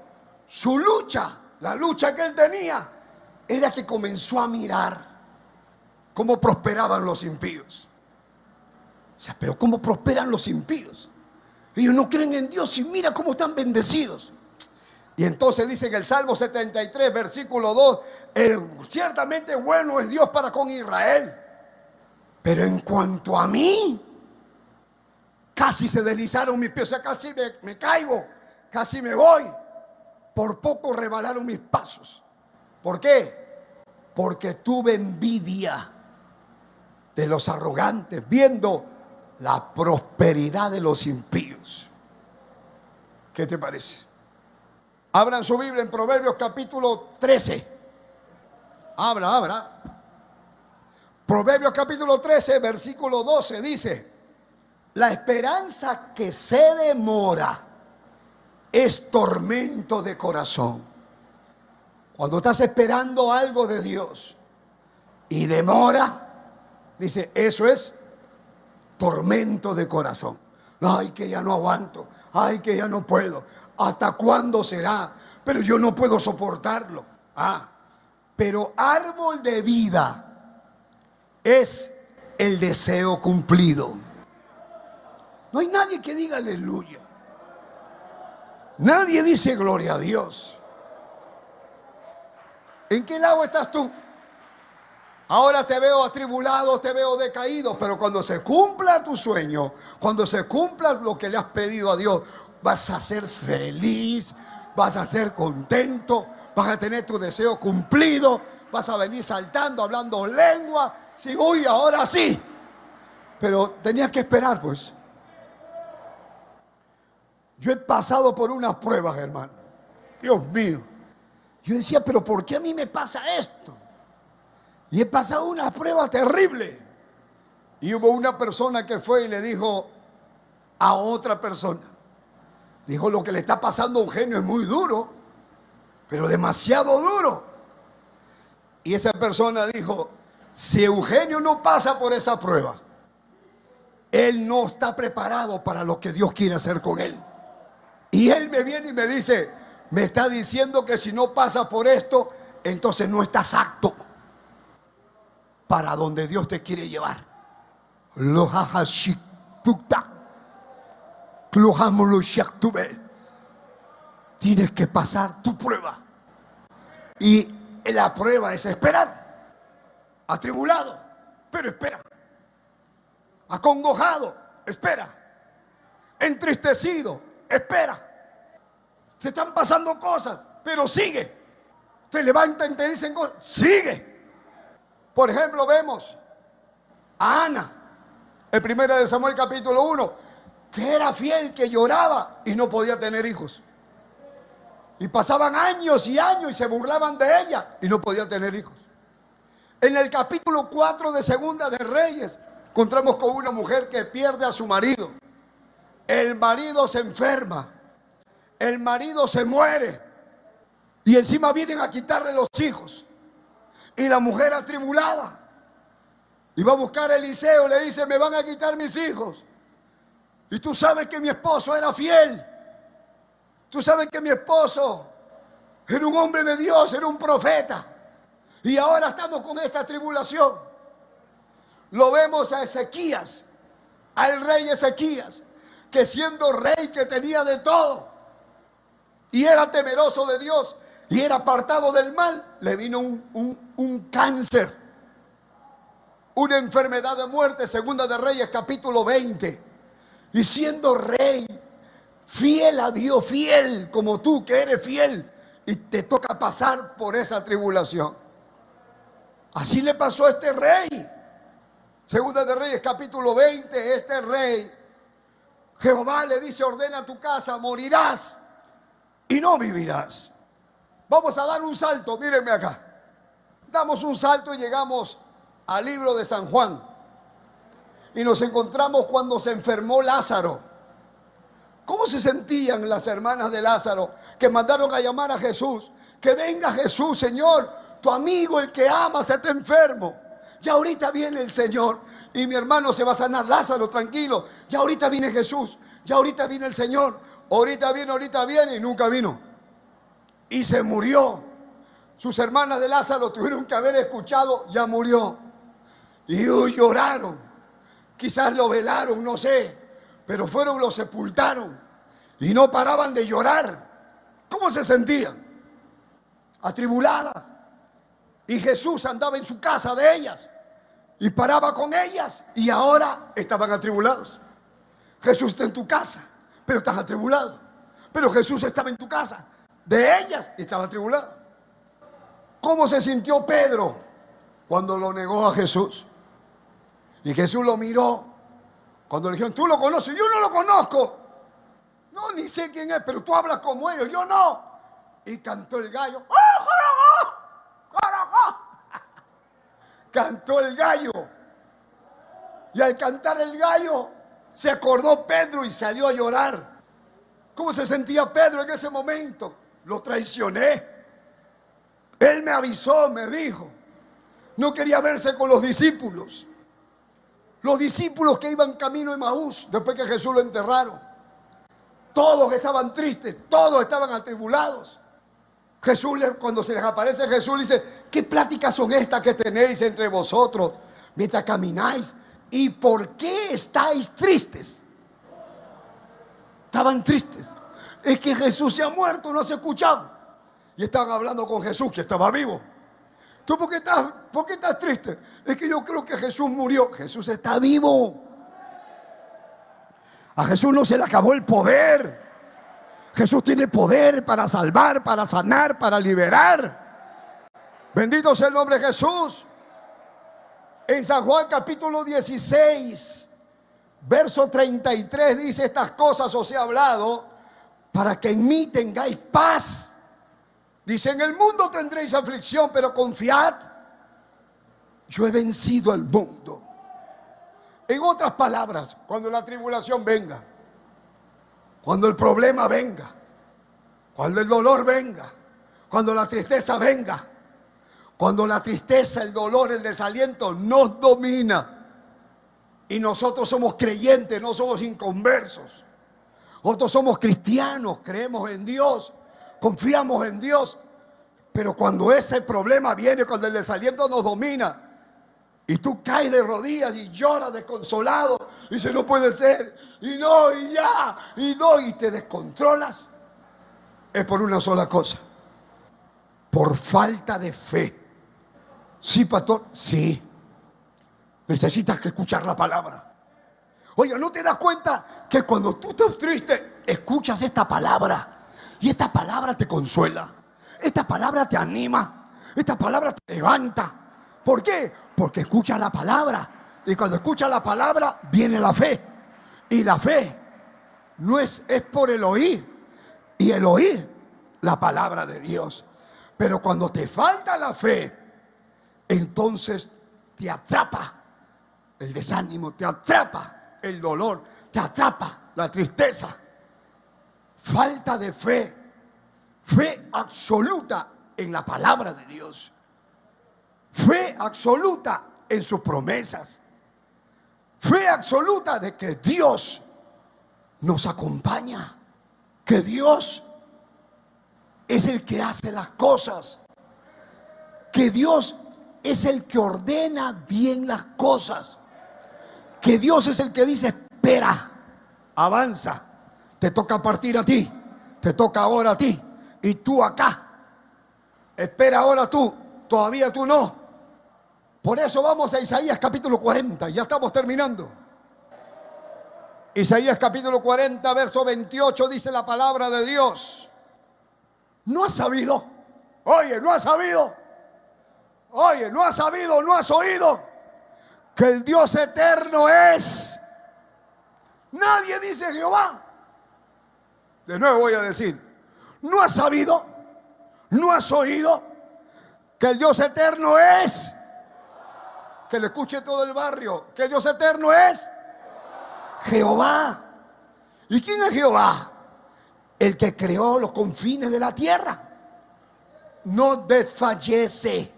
su lucha, la lucha que él tenía, era que comenzó a mirar cómo prosperaban los impíos. O sea, pero ¿cómo prosperan los impíos? Ellos no creen en Dios y mira cómo están bendecidos. Y entonces dice en el Salmo 73, versículo 2, ciertamente bueno es Dios para con Israel, pero en cuanto a mí, casi se deslizaron mis pies, o sea, casi me caigo, casi me voy. Por poco rebalaron mis pasos. ¿Por qué? Porque tuve envidia de los arrogantes, viendo la prosperidad de los impíos. ¿Qué te parece? Abran su Biblia en Proverbios capítulo 13. Abra. Proverbios capítulo 13, versículo 12 dice: la esperanza que se demora es tormento de corazón. Cuando estás esperando algo de Dios y demora, dice, eso es tormento de corazón. Ay, que ya no aguanto. Ay, que ya no puedo. ¿Hasta cuándo será? Pero yo no puedo soportarlo. Pero árbol de vida es el deseo cumplido. No hay nadie que diga aleluya. Nadie dice gloria a Dios. ¿En qué lado estás tú? Ahora te veo atribulado, te veo decaído, pero cuando se cumpla tu sueño, cuando se cumpla lo que le has pedido a Dios, vas a ser feliz, vas a ser contento, vas a tener tu deseo cumplido, vas a venir saltando, hablando lengua. Sí, uy, ahora sí. Pero tenías que esperar, pues. Yo he pasado por unas pruebas, hermano. Dios mío. Yo decía, pero ¿por qué a mí me pasa esto? Y he pasado unas pruebas terribles. Y hubo una persona que fue y le dijo a otra persona. Dijo, lo que le está pasando a Eugenio es muy duro, pero demasiado duro. Y esa persona dijo, si Eugenio no pasa por esa prueba, él no está preparado para lo que Dios quiere hacer con él. Y él me viene y me dice, me está diciendo que si no pasa por esto, entonces no estás apto para donde Dios te quiere llevar. Tienes que pasar tu prueba. Y la prueba es esperar. Atribulado, pero espera. Acongojado, espera. Entristecido, espera. Te están pasando cosas, pero sigue. Te levantan y te dicen cosas, sigue. Por ejemplo, vemos a Ana, en 1 Samuel capítulo 1, que era fiel, que lloraba y no podía tener hijos. Y pasaban años y años y se burlaban de ella y no podía tener hijos. En el capítulo 4 de Segunda de Reyes encontramos con una mujer que pierde a su marido. El marido se enferma, el marido se muere y encima vienen a quitarle los hijos. Y la mujer atribulada iba a buscar a Eliseo, le dice: me van a quitar mis hijos. Y tú sabes que mi esposo era fiel. Tú sabes que mi esposo era un hombre de Dios, era un profeta. Y ahora estamos con esta tribulación. Lo vemos a Ezequías, al rey Ezequías, que siendo rey que tenía de todo, y era temeroso de Dios, y era apartado del mal, le vino un cáncer, una enfermedad de muerte. Segunda de Reyes capítulo 20. Y siendo rey, fiel a Dios, fiel como tú que eres fiel, y te toca pasar por esa tribulación. Así le pasó a este rey. Segunda de Reyes capítulo 20. Este rey, Jehová le dice: ordena tu casa, morirás y no vivirás. Vamos a dar un salto, mírenme acá. Damos un salto y llegamos al libro de San Juan. Y nos encontramos cuando se enfermó Lázaro. ¿Cómo se sentían las hermanas de Lázaro que mandaron a llamar a Jesús? Que venga Jesús, Señor, tu amigo, el que amas, está enfermo. Ya ahorita viene el Señor y mi hermano se va a sanar. Lázaro, tranquilo, ya ahorita viene Jesús, ya ahorita viene el Señor. Ahorita viene y nunca vino. Y se murió. Sus hermanas de Lázaro tuvieron que haber escuchado: ya murió. Y lloraron. Quizás lo velaron, no sé, pero fueron, lo sepultaron y no paraban de llorar. ¿Cómo se sentían? Atribuladas. Y Jesús andaba en su casa de ellas y paraba con ellas, y ahora estaban atribulados. Jesús está en tu casa, pero estás atribulado. Pero Jesús estaba en tu casa de ellas y estaba atribulado. ¿Cómo se sintió Pedro cuando lo negó a Jesús? Y Jesús lo miró cuando le dijeron: tú lo conoces. Yo no lo conozco, no, ni sé quién es, pero tú hablas como ellos, yo no. Y cantó el gallo. Cantó el gallo. Y al cantar el gallo se acordó Pedro y salió a llorar. ¿Cómo se sentía Pedro en ese momento? Lo traicioné. Él me avisó, me dijo. No quería verse con los discípulos. Los discípulos que iban camino a Emaús después que Jesús lo enterraron. Todos estaban tristes, todos estaban atribulados. Jesús, cuando se les aparece Jesús, dice: ¿qué pláticas son estas que tenéis entre vosotros mientras camináis? ¿Y por qué estáis tristes? Estaban tristes. Es que Jesús se ha muerto, no se escuchaba. Y estaban hablando con Jesús, que estaba vivo. ¿Tú por qué estás triste? Es que yo creo que Jesús murió. Jesús está vivo. A Jesús no se le acabó el poder. Jesús tiene poder para salvar, para sanar, para liberar. Bendito sea el nombre de Jesús. En San Juan capítulo 16, verso 33 dice: estas cosas os he hablado para que en mí tengáis paz. Dice: en el mundo tendréis aflicción, pero confiad, yo he vencido al mundo. En otras palabras, cuando la tribulación venga, cuando el problema venga, cuando el dolor venga, cuando la tristeza venga, cuando la tristeza, el dolor, el desaliento nos domina, y nosotros somos creyentes, no somos inconversos, nosotros somos cristianos, creemos en Dios, confiamos en Dios, pero cuando ese problema viene, cuando el desaliento nos domina y tú caes de rodillas y lloras desconsolado y dices: no puede ser, y no, y ya, y no, y te descontrolas, es por una sola cosa: por falta de fe. Sí, pastor, sí, necesitas que escuchar la palabra. Oye, ¿no te das cuenta que cuando tú estás triste, escuchas esta palabra? Y esta palabra te consuela, esta palabra te anima, esta palabra te levanta. ¿Por qué? Porque escuchas la palabra, y cuando escuchas la palabra viene la fe. Y la fe no es por el oír, y el oír la palabra de Dios. Pero cuando te falta la fe, entonces te atrapa el desánimo, te atrapa el dolor, te atrapa la tristeza. Falta de fe, fe absoluta en la palabra de Dios, fe absoluta en sus promesas, fe absoluta de que Dios nos acompaña, que Dios es el que hace las cosas, que Dios es el que ordena bien las cosas, que Dios es el que dice: espera, avanza, te toca partir a ti, te toca ahora a ti, y tú acá, espera ahora tú, todavía tú no. Por eso vamos a Isaías capítulo 40, ya estamos terminando. Isaías capítulo 40, verso 28, dice la palabra de Dios: ¿no has sabido? Oye, ¿no has sabido? Oye, ¿no has sabido? ¿No has oído? Que el Dios eterno es. Nadie dice Jehová. De nuevo voy a decir: ¿no has sabido? ¿No has oído? Que el Dios eterno es. Que le escuche todo el barrio. Que el Dios eterno es Jehová. ¿Y quién es Jehová? El que creó los confines de la tierra. No desfallece.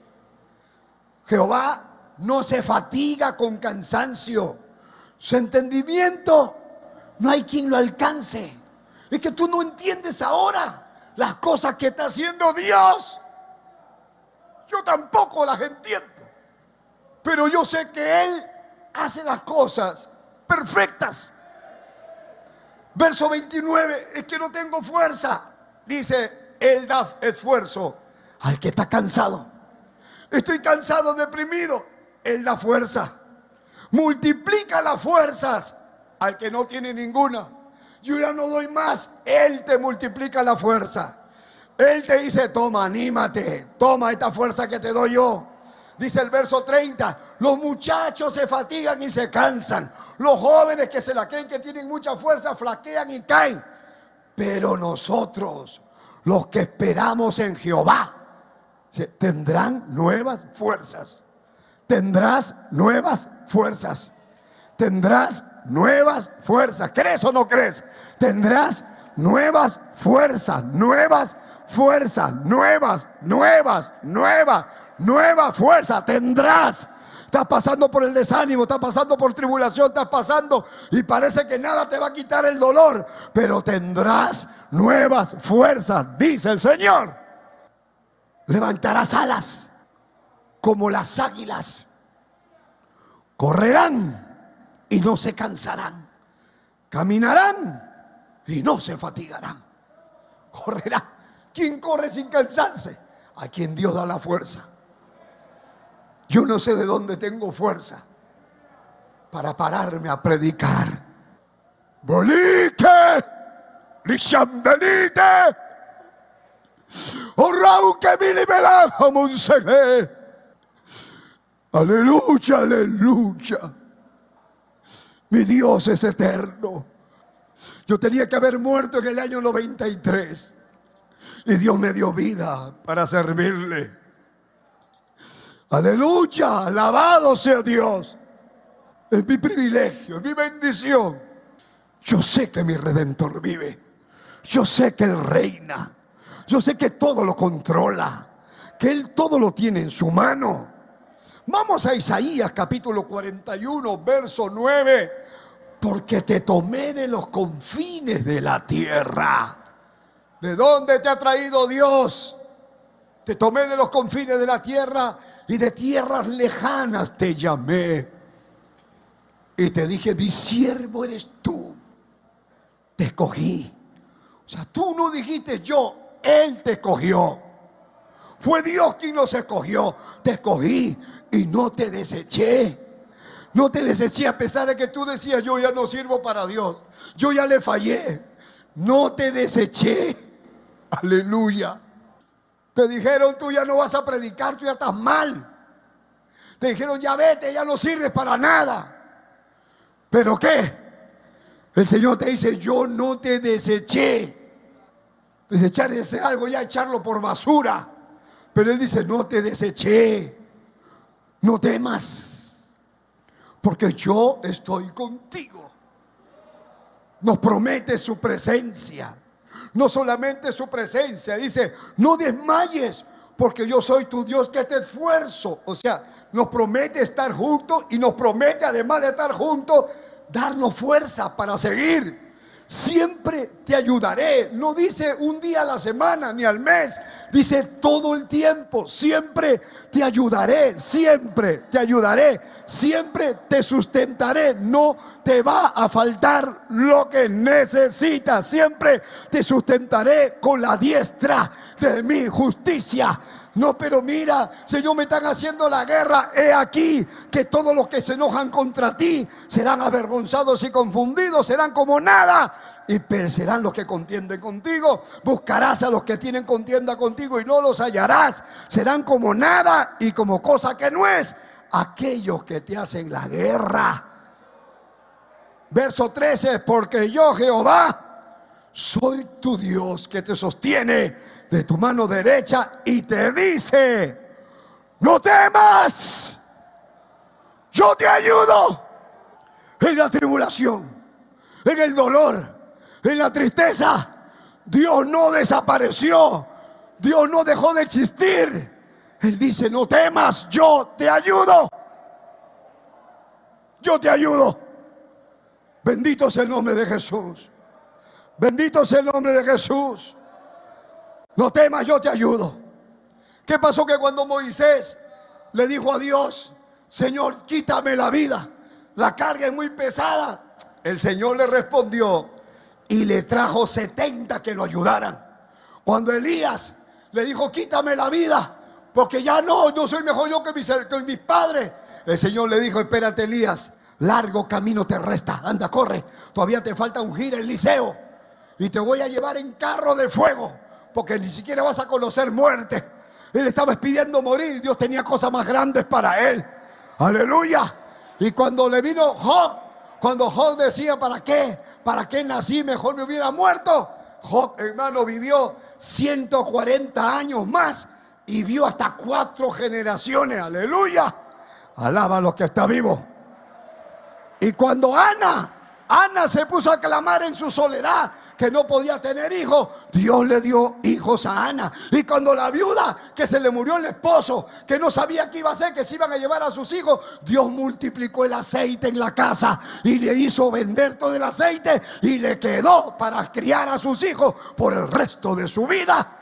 Jehová no se fatiga con cansancio. Su entendimiento no hay quien lo alcance. Es que tú no entiendes ahora las cosas que está haciendo Dios. Yo tampoco las entiendo. Pero yo sé que Él hace las cosas perfectas. Verso 29, es que no tengo fuerza. Dice: Él da esfuerzo al que está cansado. Estoy cansado, deprimido. Él da fuerza. Multiplica las fuerzas al que no tiene ninguna. Yo ya no doy más. Él te multiplica la fuerza. Él te dice: toma, anímate. Toma esta fuerza que te doy yo. Dice el verso 30, los muchachos se fatigan y se cansan. Los jóvenes que se la creen que tienen mucha fuerza flaquean y caen. Pero nosotros, los que esperamos en Jehová, tendrán nuevas fuerzas. Tendrás nuevas fuerzas. Tendrás nuevas fuerzas. ¿Crees o no crees? Tendrás nuevas fuerzas. Nuevas fuerzas. Nuevas, nuevas, nuevas. Nueva fuerza tendrás. Estás pasando por el desánimo, estás pasando por tribulación, estás pasando y parece que nada te va a quitar el dolor, pero tendrás nuevas fuerzas, dice el Señor. Levantarás alas como las águilas. Correrán y no se cansarán. Caminarán y no se fatigarán. Correrán. ¿Quién corre sin cansarse? A quien Dios da la fuerza. Yo no sé de dónde tengo fuerza para pararme a predicar. Bolique, lishandelite, orrauque milibelaja monselé. Aleluya, aleluya. Mi Dios es eterno. Yo tenía que haber muerto en el año 93. Y Dios me dio vida para servirle. Aleluya, alabado sea Dios. Es mi privilegio, es mi bendición. Yo sé que mi Redentor vive. Yo sé que Él reina. Yo sé que todo lo controla. Que Él todo lo tiene en su mano. Vamos a Isaías capítulo 41, verso 9. Porque te tomé de los confines de la tierra. ¿De dónde te ha traído Dios? Te tomé de los confines de la tierra y de tierras lejanas te llamé. Y te dije: mi siervo eres tú. Te escogí. O sea, tú no dijiste yo, Él te escogió. Fue Dios quien nos escogió. Te escogí y no te deseché. No te deseché a pesar de que tú decías: yo ya no sirvo para Dios. Yo ya le fallé. No te deseché. Aleluya. Te dijeron: tú ya no vas a predicar, tú ya estás mal. Te dijeron: ya vete, ya no sirves para nada. ¿Pero qué? El Señor te dice: yo no te deseché. Desechar ese algo ya, echarlo por basura. Pero Él dice, no te deseché, no temas, porque yo estoy contigo. Nos promete su presencia, no solamente su presencia, dice, no desmayes, porque yo soy tu Dios que te esfuerzo. O sea, nos promete estar juntos y nos promete, además de estar juntos, darnos fuerza para seguir. Siempre te ayudaré. No dice un día a la semana ni al mes, dice todo el tiempo. Siempre te ayudaré, siempre te ayudaré, siempre te sustentaré. No te va a faltar lo que necesitas. Siempre te sustentaré con la diestra de mi justicia. No, pero mira, Señor, me están haciendo la guerra. He aquí que todos los que se enojan contra ti serán avergonzados y confundidos, serán como nada y perecerán los que contienden contigo. Buscarás a los que tienen contienda contigo y no los hallarás. Serán como nada y como cosa que no es aquellos que te hacen la guerra. Verso 13, porque yo, Jehová, soy tu Dios que te sostiene de tu mano derecha y te dice, no temas, yo te ayudo en la tribulación, en el dolor, en la tristeza. Dios no desapareció, Dios no dejó de existir. Él dice, no temas, yo te ayudo, yo te ayudo. Bendito es el nombre de Jesús, bendito es el nombre de Jesús. No temas, yo te ayudo. ¿Qué pasó? Que cuando Moisés le dijo a Dios, Señor, quítame la vida, la carga es muy pesada, el Señor le respondió y le trajo 70 que lo ayudaran. Cuando Elías le dijo, quítame la vida, porque ya no soy mejor yo que mis padres, el Señor le dijo, espérate, Elías, largo camino te resta, anda, corre, todavía te falta ungir el Eliseo y te voy a llevar en carro de fuego, porque ni siquiera vas a conocer muerte. Él estaba pidiendo morir, Dios tenía cosas más grandes para él. Aleluya. Y cuando le vino Job, cuando Job decía, ¿para qué nací? Mejor me hubiera muerto. Job, hermano, vivió 140 años más y vio hasta 4 generaciones. Aleluya. Alaba a los que está vivo. Y cuando Ana se puso a clamar en su soledad, que no podía tener hijos, Dios le dio hijos a Ana. Y cuando la viuda, que se le murió el esposo, que no sabía qué iba a hacer, que se iban a llevar a sus hijos, Dios multiplicó el aceite en la casa y le hizo vender todo el aceite y le quedó para criar a sus hijos por el resto de su vida.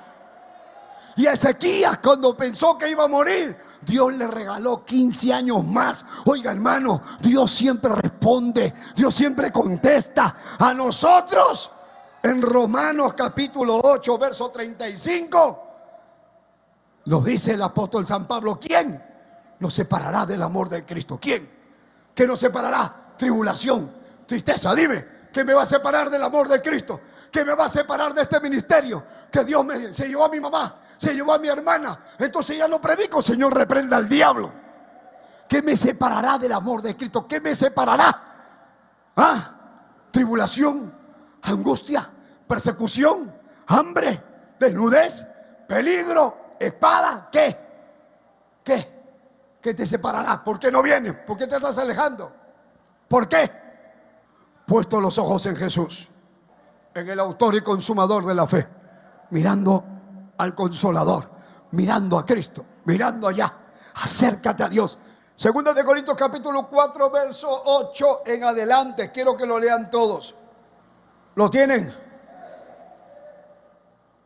Y Ezequías, cuando pensó que iba a morir, Dios le regaló 15 años más. Oiga, hermano, Dios siempre responde, Dios siempre contesta a nosotros. En Romanos capítulo 8, verso 35, nos dice el apóstol San Pablo, ¿quién nos separará del amor de Cristo? ¿Quién? ¿Qué nos separará? Tribulación, tristeza. Dime, ¿qué me va a separar del amor de Cristo? ¿Qué me va a separar de este ministerio? Que Dios se llevó a mi mamá, se llevó a mi hermana, entonces ya no predico. Señor, reprenda al diablo. ¿Qué me separará del amor de Cristo? ¿Qué me separará? ¿Ah? Tribulación, angustia, persecución, hambre, desnudez, peligro, espada. ¿Qué? ¿Qué? ¿Qué te separará? ¿Por qué no vienes? ¿Por qué te estás alejando? ¿Por qué? Puesto los ojos en Jesús, en el autor y consumador de la fe, mirando al Consolador, mirando a Cristo, mirando allá. Acércate a Dios. Segunda de Corintios capítulo 4, verso 8 en adelante. Quiero que lo lean todos. ¿Lo tienen?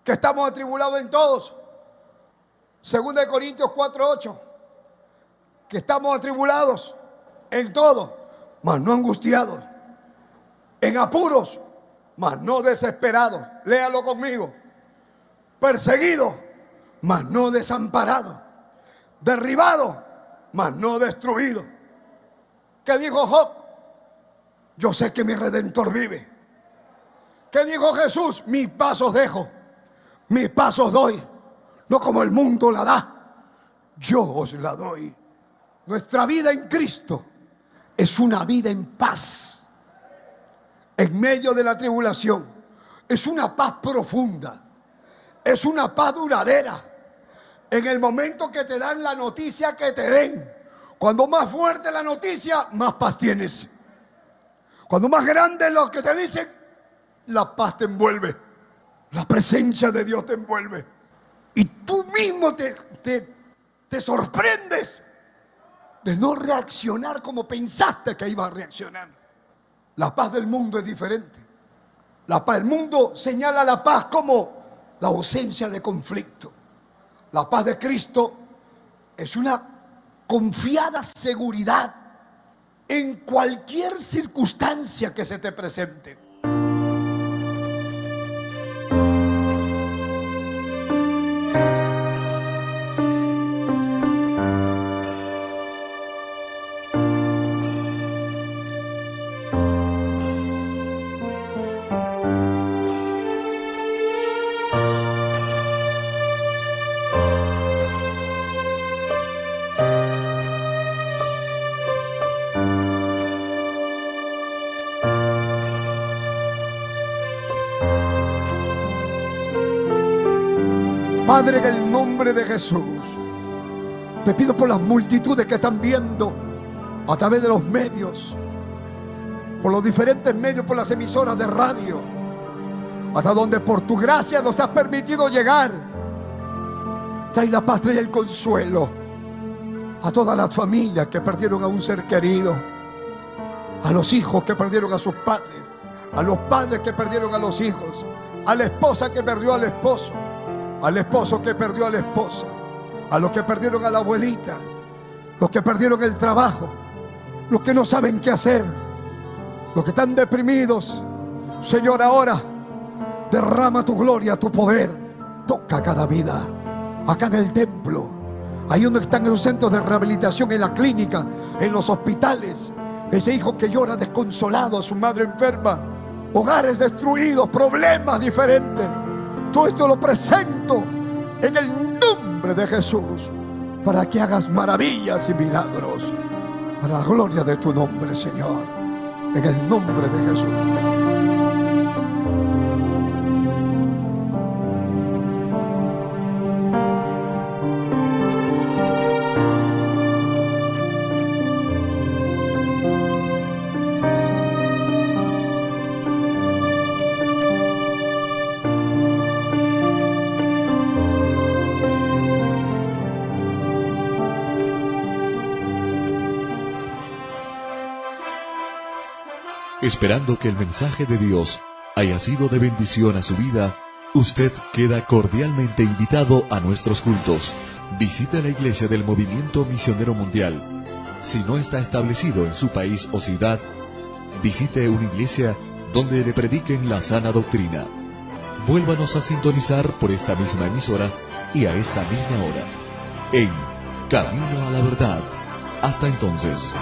Que estamos atribulados en todos. Segunda de Corintios 4, 8. Que estamos atribulados en todos, mas no angustiados. En apuros, mas no desesperados. Léalo conmigo. Perseguidos, mas no desamparados. Derribados, mas no destruidos. ¿Qué dijo Job? Yo sé que mi Redentor vive. ¿Qué dijo Jesús? Mis pasos dejo, mis pasos doy, no como el mundo la da, yo os la doy. Nuestra vida en Cristo es una vida en paz, en medio de la tribulación. Es una paz profunda, es una paz duradera. En el momento que te dan la noticia que te den, cuando más fuerte la noticia, más paz tienes. Cuando más grande lo que te dicen, la paz te envuelve. La presencia de Dios te envuelve. Y tú mismo te sorprendes de no reaccionar como pensaste que iba a reaccionar. La paz del mundo es diferente. La paz del mundo señala la paz como la ausencia de conflicto. La paz de Cristo es una confiada seguridad en cualquier circunstancia que se te presente. Padre, en el nombre de Jesús, te pido por las multitudes que están viendo a través de los medios, por los diferentes medios, por las emisoras de radio, hasta donde por tu gracia nos has permitido llegar. Trae la paz, trae el consuelo a todas las familias que perdieron a un ser querido, a los hijos que perdieron a sus padres, a los padres que perdieron a los hijos, a la esposa que perdió al esposo, al esposo que perdió a la esposa, a los que perdieron a la abuelita, los que perdieron el trabajo, los que no saben qué hacer, los que están deprimidos. Señor, ahora derrama tu gloria, tu poder. Toca cada vida, acá en el templo, ahí donde están los centros de rehabilitación, en la clínica, en los hospitales, ese hijo que llora desconsolado a su madre enferma, hogares destruidos, problemas diferentes. Todo esto lo presento en el nombre de Jesús, para que hagas maravillas y milagros, para la gloria de tu nombre, Señor, en el nombre de Jesús. Esperando que el mensaje de Dios haya sido de bendición a su vida, usted queda cordialmente invitado a nuestros cultos. Visite la Iglesia del Movimiento Misionero Mundial. Si no está establecido en su país o ciudad, visite una iglesia donde le prediquen la sana doctrina. Vuélvanos a sintonizar por esta misma emisora y a esta misma hora, en Camino a la Verdad. Hasta entonces.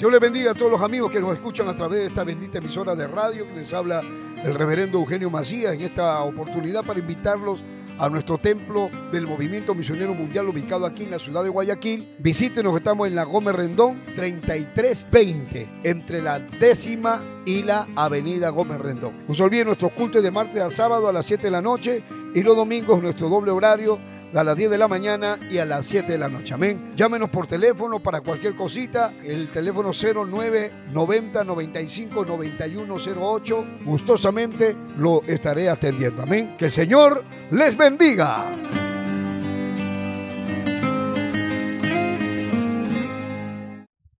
Dios les bendiga a todos los amigos que nos escuchan a través de esta bendita emisora de radio. Les habla el reverendo Eugenio Macías en esta oportunidad para invitarlos a nuestro templo del Movimiento Misionero Mundial ubicado aquí en la ciudad de Guayaquil. Visítenos, estamos en la Gómez Rendón 3320, entre la 10ª y la avenida Gómez Rendón. No se olviden nuestros cultos de martes a sábado a las 7 de la noche y los domingos nuestro doble horario, a las 10 de la mañana y a las 7 de la noche. Amén. Llámenos por teléfono para cualquier cosita. El teléfono 09 90 95 9108. Gustosamente lo estaré atendiendo. Amén. Que el Señor les bendiga.